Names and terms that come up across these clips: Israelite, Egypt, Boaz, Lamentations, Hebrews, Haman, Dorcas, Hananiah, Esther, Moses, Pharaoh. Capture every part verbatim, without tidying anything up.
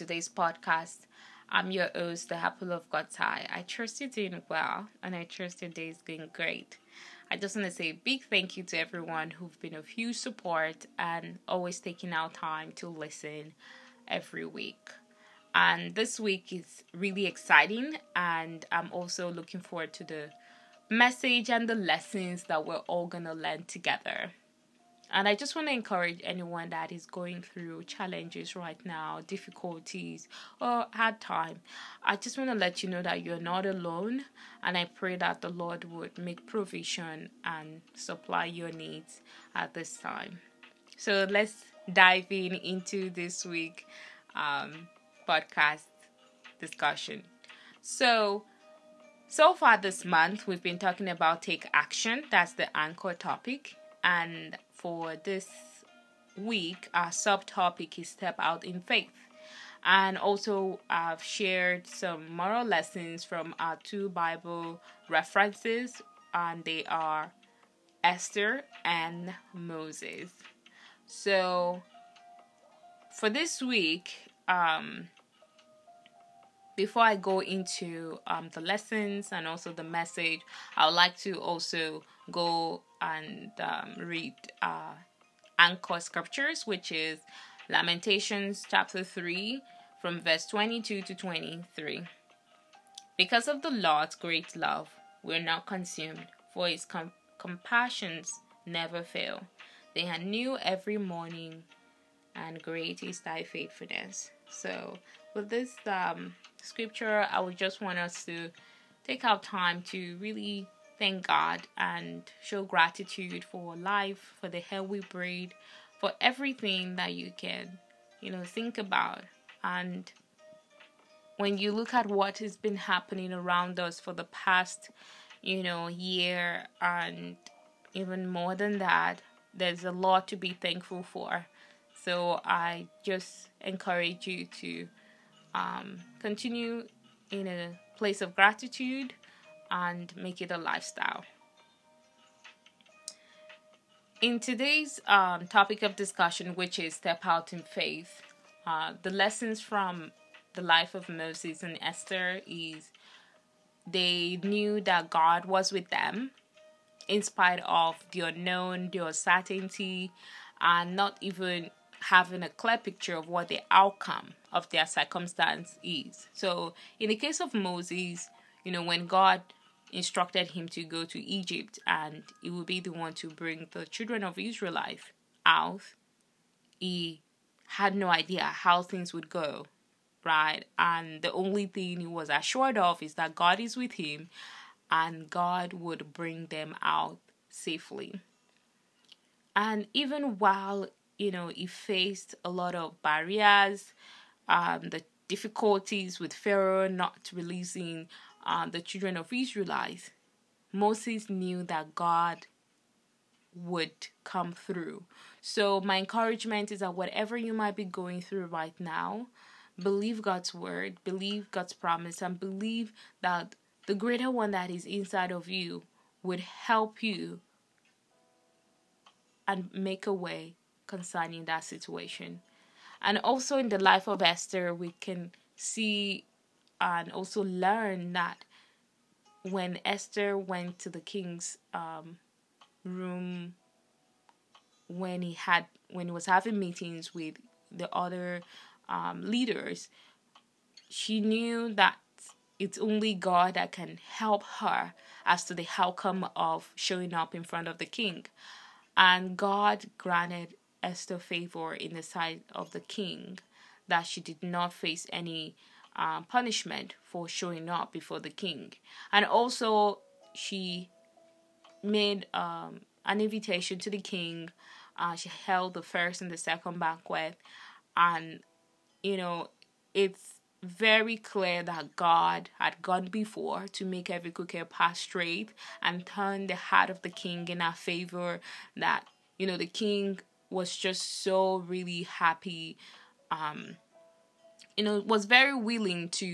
today's podcast. I'm your host, the Apple of God's Eye. I trust you're doing well, and I trust your day is going great. I just want to say a big thank you to everyone who've been of huge support and always taking out time to listen every week. And this week is really exciting, and I'm also looking forward to the message and the lessons that we're all going to learn together. And I just want to encourage anyone that is going through challenges right now, difficulties, or hard time. I just want to let you know that you're not alone. And I pray that the Lord would make provision and supply your needs at this time. So let's dive in into this week's um, podcast discussion. So, so far this month, we've been talking about take action. That's the anchor topic. And for this week, our subtopic is Step Out in Faith. And also, I've shared some moral lessons from our two Bible references, and they are Esther and Moses. So, for this week, um, before I go into um, the lessons and also the message, I would like to also go and um, read uh, anchor scriptures, which is Lamentations chapter three from verse twenty-two to twenty-three. Because of the Lord's great love, we're not consumed, for his com- compassions never fail. They are new every morning, and great is thy faithfulness. So with this um, scripture, I would just want us to take our time to really thank God and show gratitude for life, for the air we breathe, for everything that you can, you know, think about. And when you look at what has been happening around us for the past, you know, year and even more than that, there's a lot to be thankful for. So I just encourage you to um, continue in a place of gratitude and make it a lifestyle. In today's um, topic of discussion, which is Step Out in Faith, uh, the lessons from the life of Moses and Esther is they knew that God was with them in spite of the unknown, the uncertainty, and not even having a clear picture of what the outcome of their circumstance is. So in the case of Moses, you know, when God instructed him to go to Egypt and he would be the one to bring the children of Israelite out, he had no idea how things would go, right? And the only thing he was assured of is that God is with him and God would bring them out safely. And even while, you know, he faced a lot of barriers, um, the difficulties with Pharaoh not releasing Uh, the children of Israelite, Moses knew that God would come through. So my encouragement is that whatever you might be going through right now, believe God's word, believe God's promise, and believe that the greater one that is inside of you would help you and make a way concerning that situation. And also in the life of Esther, we can see and also learn that when Esther went to the king's um, room, when he had when he was having meetings with the other um, leaders, she knew that it's only God that can help her as to the outcome of showing up in front of the king. And God granted Esther favor in the sight of the king, that she did not face any Um, punishment for showing up before the king. And also she made um, an invitation to the king. Uh, she held the first and the second banquet, and you know, it's very clear that God had gone before to make every crooked path straight and turn the heart of the king in our favor, that you know the king was just so really happy. um You know, was very willing to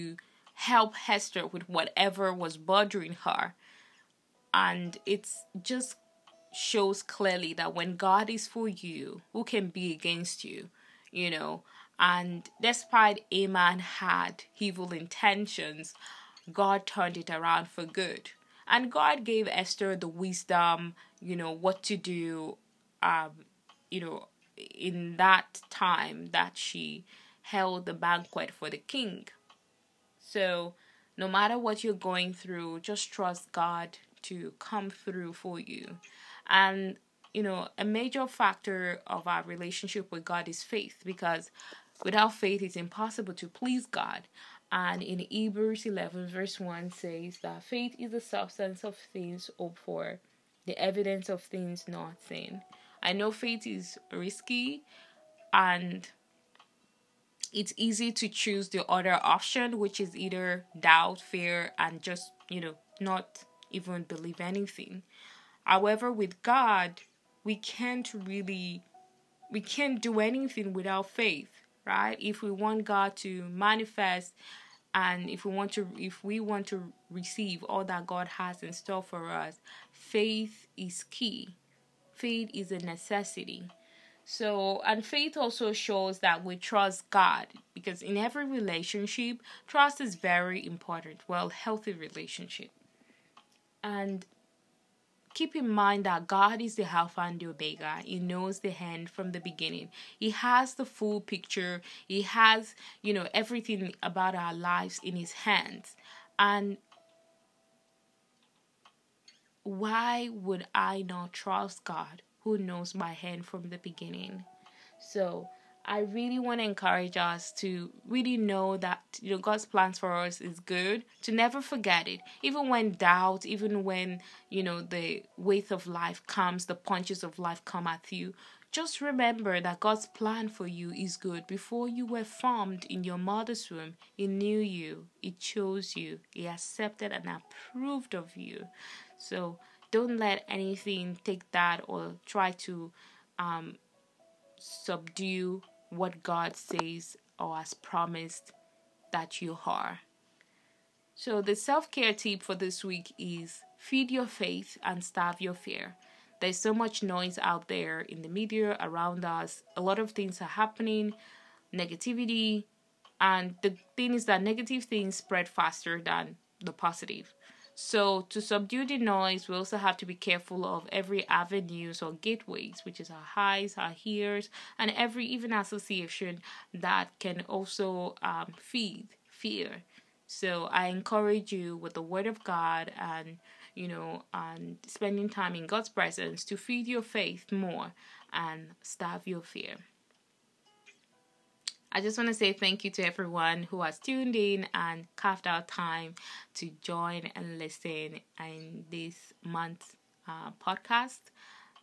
help Esther with whatever was bothering her. And it just shows clearly that when God is for you, who can be against you? You know, And despite Haman had evil intentions, God turned it around for good. And God gave Esther the wisdom, you know, what to do, um, you know, in that time that she held the banquet for the king. So no matter what you're going through, just trust God to come through for you. And, you know, a major factor of our relationship with God is faith, because without faith, it's impossible to please God. And in Hebrews eleven verse one says that faith is the substance of things hoped for, the evidence of things not seen. I know faith is risky, and it's easy to choose the other option, which is either doubt, fear, and just, you know, not even believe anything. However, with God, we can't really, we can't do anything without faith. Right? If we want God to manifest, and if we want to, if we want to receive all that God has in store for us, faith is key. Faith is a necessity. So, and faith also shows that we trust God, because in every relationship, trust is very important. Well, healthy relationship. And keep in mind that God is the Alpha and the Omega. He knows the end from the beginning. He has the full picture. He has, you know, everything about our lives in his hands. And why would I not trust God, who knows my hand from the beginning? So I really want to encourage us to really know that, you know, God's plans for us is good, to never forget it. Even when doubt, even when, you know, the weight of life comes, the punches of life come at you, just remember that God's plan for you is good. Before you were formed in your mother's womb, he knew you, he chose you, he accepted and approved of you. So don't let anything take that or try to um, subdue what God says or has promised that you are. So the self-care tip for this week is feed your faith and starve your fear. There's so much noise out there in the media around us. A lot of things are happening, negativity, and the thing is that negative things spread faster than the positive. So to subdue the noise, we also have to be careful of every avenues or gateways, which is our eyes, our ears, and every even association that can also um, feed fear. So I encourage you with the Word of God and, you know, and spending time in God's presence to feed your faith more and starve your fear. I just want to say thank you to everyone who has tuned in and carved out time to join and listen in this month's uh, podcast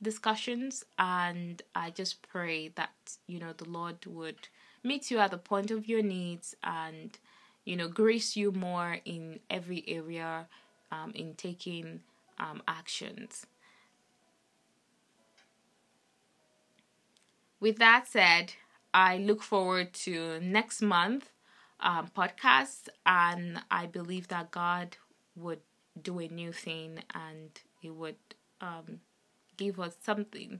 discussions. And I just pray that, you know, the Lord would meet you at the point of your needs and, you know, grace you more in every area um, in taking um, actions. With that said, I look forward to next month um, podcast, and I believe that God would do a new thing, and he would um, give us something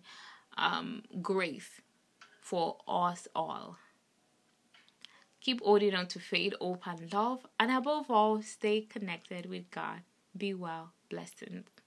um, great for us all. Keep holding on to faith, hope, and love, and above all, stay connected with God. Be well. Blessings.